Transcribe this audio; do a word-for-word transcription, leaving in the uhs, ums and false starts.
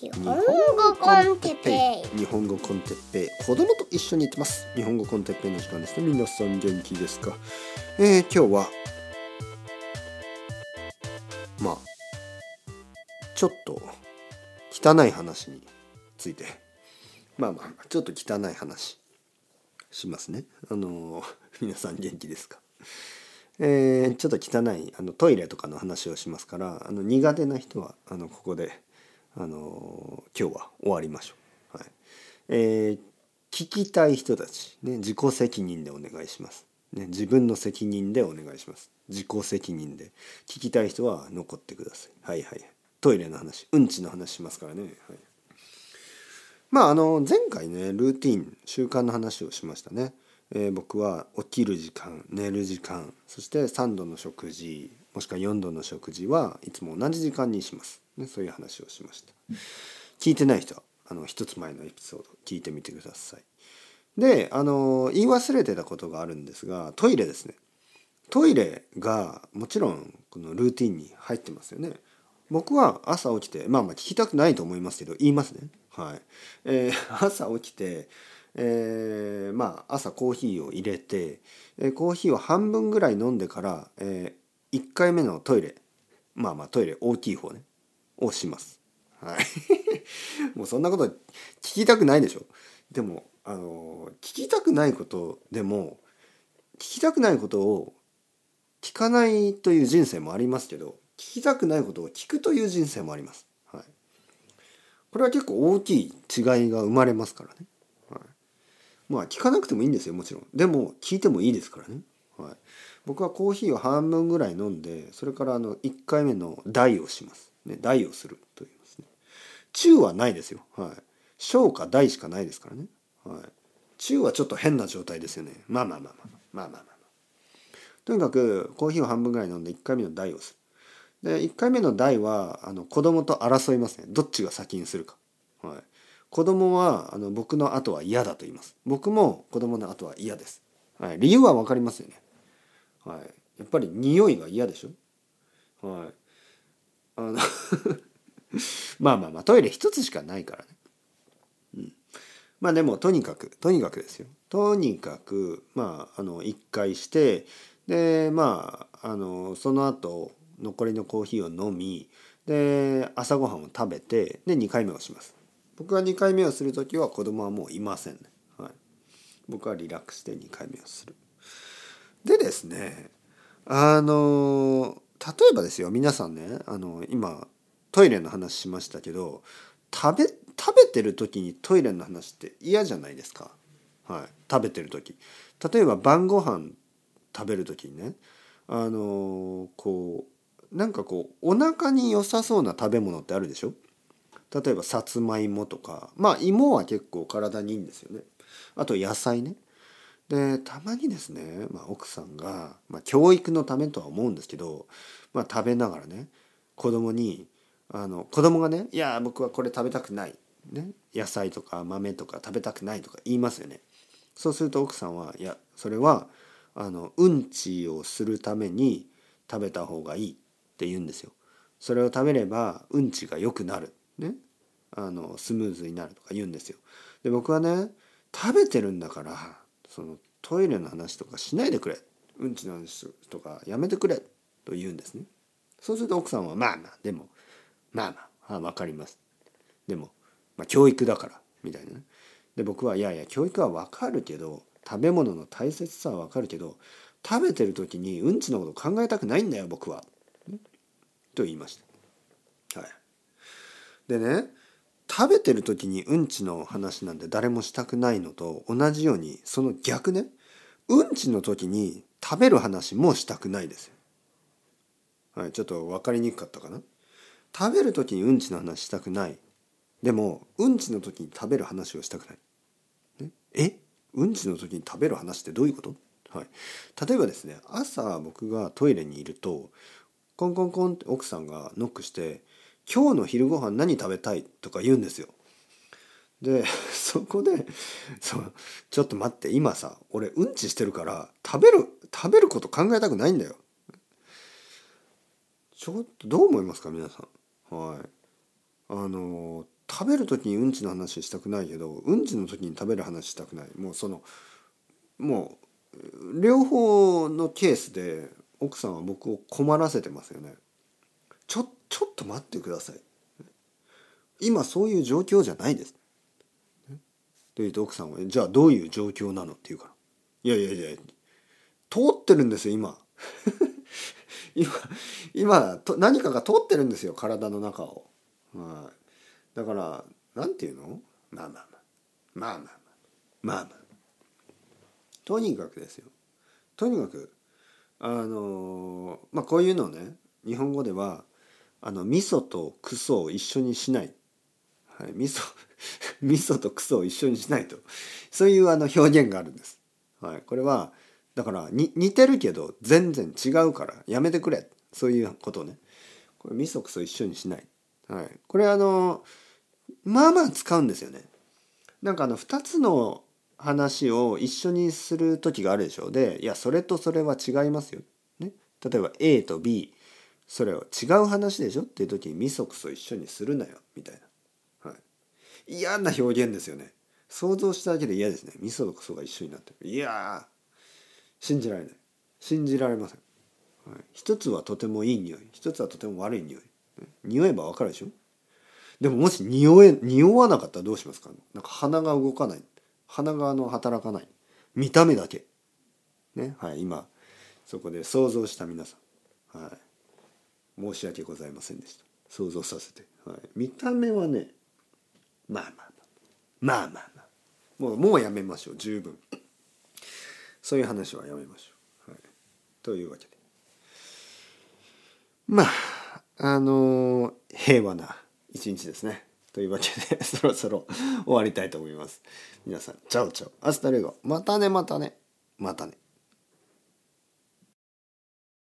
日本語コンテッペイ、日本語コンテッペイ、子供と一緒に行ってます。日本語コンテッペイの時間ですね。皆さん元気ですか？えー、今日はまあちょっと汚い話について、まあまあちょっと汚い話しますね。あのー、皆さん元気ですか？えー、ちょっと汚いあのトイレとかの話をしますから、あの苦手な人はあのここであのー、今日は終わりましょう。はい、えー、聞きたい人たち、ね、自己責任でお願いします、ね、自分の責任でお願いします。自己責任で聞きたい人は残ってください。はいはい。トイレの話、うんちの話しますからね。はい、まああの前回ね、ルーティン、習慣の話をしましたね。えー、僕は起きる時間、寝る時間、そしてさんどの食事、もしくはよんどの食事はいつも同じ時間にします、ね、そういう話をしました。聞いてない人はあの一つ前のエピソード聞いてみてください。で、あの言い忘れてたことがあるんですが、トイレですね。トイレがもちろんこのルーティンに入ってますよね。僕は朝起きて、まあまあ聞きたくないと思いますけど言いますね。はい。えー、朝起きて、えー、まあ朝コーヒーを入れて、えー、コーヒーを半分ぐらい飲んでから、えー、いっかいめのトイレ、まあまあトイレ大きい方ねをします。はいもうそんなこと聞きたくないでしょ。でもあの聞きたくないことでも聞きたくないことを聞かないという人生もありますけど、聞きたくないことを聞くという人生もあります。はい、これは結構大きい違いが生まれますからね。まあ聞かなくてもいいんですよ、もちろん。でも聞いてもいいですからね。はい、僕はコーヒーを半分ぐらい飲んで、それからあのいっかいめの大をします、ね、大をすると言いますね。中はないですよ。はい、小か大しかないですからね。はい、中はちょっと変な状態ですよね。まあまあまあまあまあまあまあ、まあ、とにかくコーヒーを半分ぐらい飲んでいっかいめの大をする。でいっかいめの大はあの子供と争いますね。どっちが先にするか。はい。子供はあの僕の後は嫌だと言います。僕も子供の後は嫌です。はい、理由は分かりますよね。はい、やっぱり匂いが嫌でしょ。はい、あのまあまあまあトイレ一つしかないからね。うん、まあでもとにかくとにかくですよ。とにかくまああの一回してでまああのその後残りのコーヒーを飲みで朝ごはんを食べてでにかいめをします。僕がにかいめをするときは子供はもういませんね。はい、僕はリラックスでにかいめをする。でですね、あの例えばですよ、皆さんね、あの今トイレの話しましたけど、食べ食べてるときにトイレの話って嫌じゃないですか。はい、食べてるとき、例えば晩ご飯食べるときにね、あのこうなんかこうお腹に良さそうな食べ物ってあるでしょ。例えばさつまいもとか、まあ芋は結構体にいいんですよね。あと野菜ね。でたまにですね、まあ、奥さんが、まあ、教育のためとは思うんですけど、まあ、食べながらね子供にあの子供がね、いや僕はこれ食べたくない、ね、野菜とか豆とか食べたくないとか言いますよね。そうすると奥さんはいやそれはあのうんちをするために食べた方がいいって言うんですよ。それを食べればうんちが良くなるね、あのスムーズになるとか言うんですよ。で僕はね食べてるんだからそのトイレの話とかしないでくれ、うんちの話とかやめてくれと言うんですね。そうすると奥さんはまあまあでもまあまあ、はあ、分かりますでも、まあ、教育だからみたいなね。で僕はいやいや教育は分かるけど食べ物の大切さは分かるけど食べてる時にうんちのこと考えたくないんだよ僕は、ね、と言いました。はい。でね、食べてる時にうんちの話なんて誰もしたくないのと同じようにその逆ね、うんちの時に食べる話もしたくないですよ。はい、ちょっと分かりにくかったかな。食べる時にうんちの話したくない。でもうんちの時に食べる話をしたくない。ね、え？うんちの時に食べる話ってどういうこと？はい、例えばですね、朝僕がトイレにいるとコンコンコンって奥さんがノックして今日の昼ご飯何食べたいとか言うんですよ。でそこでそうちょっと待って今さ俺うんちしてるから食べる食べること考えたくないんだよ。ちょっとどう思いますか皆さん。はい、あの食べる時にうんちの話したくないけど、うんちの時に食べる話したくない、もうそのもう両方のケースで奥さんは僕を困らせてますよね。ちょちょっと待ってください、今そういう状況じゃないですと言うと、奥さんはじゃあどういう状況なのって言うから、いやいやいや通ってるんですよ今今今と何かが通ってるんですよ、体の中を、まあ、だからなんていうの、まあまあまあまあまあまあまあまあとにかくですよ、とにかくあのまあこういうのをね、日本語ではあの味噌とクソを一緒にしない、はい、味噌味噌とクソを一緒にしないと、そういうあの表現があるんです、はい、これはだからに似てるけど全然違うからやめてくれ、そういうことね、これ味噌クソ一緒にしない、はい、これあのまあまあ使うんですよね。なんかあのふたつの話を一緒にする時があるでしょ、でいやそれとそれは違いますよ、ね、例えば A と B それは違う話でしょっていう時に味噌クソ一緒にするなよみたいな、はい、嫌な表現ですよね、想像しただけで嫌ですね、味噌とクソが一緒になってる、いや信じられない、信じられません、はい、一つはとてもいい匂い、一つはとても悪い匂い、匂えば分かるでしょ。でももし匂え匂わなかったらどうしますか、なんか鼻が動かない、鼻があの働かない、見た目だけね、はい、今そこで想像した皆さん、はい、申し訳ございませんでした、想像させて、はい、見た目はねまあまあまあまあまあまあもうもうやめましょう、十分そういう話はやめましょう、はい、というわけで、まああのー、平和な一日ですね。というわけでそろそろ終わりたいと思います。皆さんチャオチャオ、アスタレゴ、またねまたねまたね。